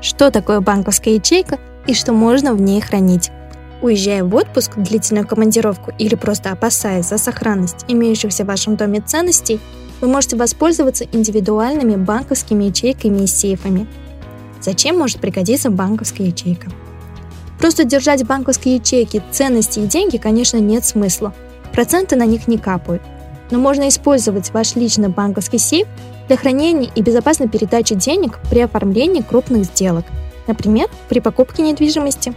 что такое банковская ячейка и что можно в ней хранить. Уезжая в отпуск, длительную командировку или просто опасаясь за сохранность имеющихся в вашем доме ценностей, вы можете воспользоваться индивидуальными банковскими ячейками и сейфами. Зачем может пригодиться банковская ячейка? Просто держать в банковской ячейке ценности и деньги, конечно, нет смысла. Проценты на них не капают. Но можно использовать ваш личный банковский сейф для хранения и безопасной передачи денег при оформлении крупных сделок, например, при покупке недвижимости.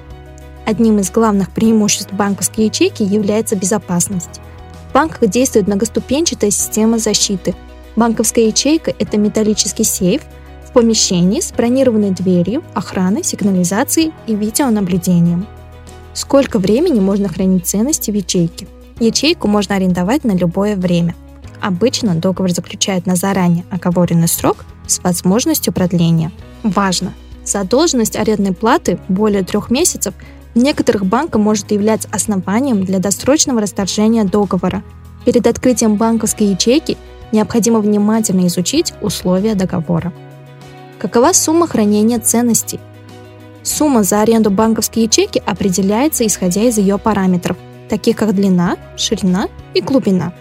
Одним из главных преимуществ банковской ячейки является безопасность. В банках действует многоступенчатая система защиты. Банковская ячейка – это металлический сейф в помещении с бронированной дверью, охраной, сигнализацией и видеонаблюдением. Сколько времени можно хранить ценности в ячейке? Ячейку можно арендовать на любое время. Обычно договор заключают на заранее оговоренный срок с возможностью продления. Важно! Задолженность арендной платы более 3 месяцев в некоторых банках может являться основанием для досрочного расторжения договора. Перед открытием банковской ячейки необходимо внимательно изучить условия договора. Какова сумма хранения ценностей? Сумма за аренду банковской ячейки определяется, исходя из ее параметров, таких как длина, ширина и глубина.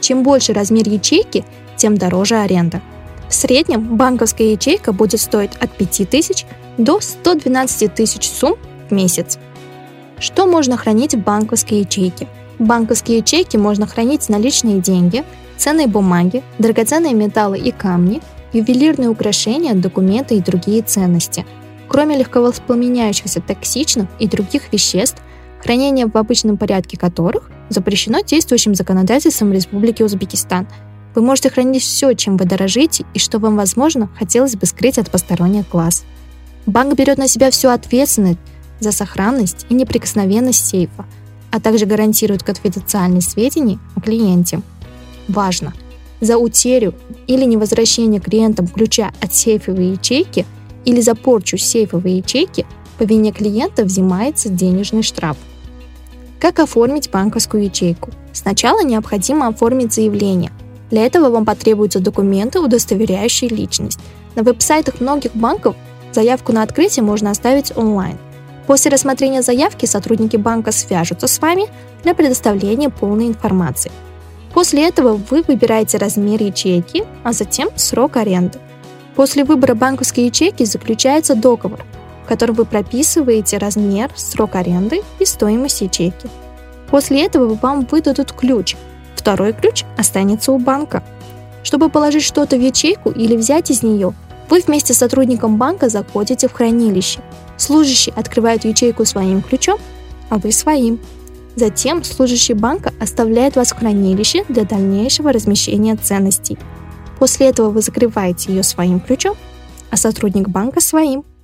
Чем больше размер ячейки, тем дороже аренда. В среднем банковская ячейка будет стоить от 5 тысяч до 112 тысяч сумм в месяц. Что можно хранить в банковской ячейке? В банковской ячейке можно хранить наличные деньги, ценные бумаги, драгоценные металлы и камни, ювелирные украшения, документы и другие ценности. Кроме легковоспламеняющихся токсичных и других веществ, хранение в обычном порядке которых запрещено действующим законодательством Республики Узбекистан, вы можете хранить все, чем вы дорожите и что вам, возможно, хотелось бы скрыть от посторонних глаз. Банк берет на себя всю ответственность за сохранность и неприкосновенность сейфа, а также гарантирует конфиденциальность сведений о клиенте. Важно! За утерю или невозвращение клиентам ключа от сейфовой ячейки или за порчу сейфовой ячейки по вине клиента взимается денежный штраф. Как оформить банковскую ячейку? Сначала необходимо оформить заявление. Для этого вам потребуются документы, удостоверяющие личность. На веб-сайтах многих банков заявку на открытие можно оставить онлайн. После рассмотрения заявки сотрудники банка свяжутся с вами для предоставления полной информации. После этого вы выбираете размер ячейки, а затем срок аренды. После выбора банковской ячейки заключается договор, в котором вы прописываете размер, срок аренды и стоимость ячейки. После этого вам выдадут ключ. Второй ключ останется у банка. Чтобы положить что-то в ячейку или взять из нее, вы вместе с сотрудником банка заходите в хранилище. Служащий открывает ячейку своим ключом, а вы своим. Затем служащий банка оставляет вас в хранилище для дальнейшего размещения ценностей. После этого вы закрываете ее своим ключом, а сотрудник банка своим.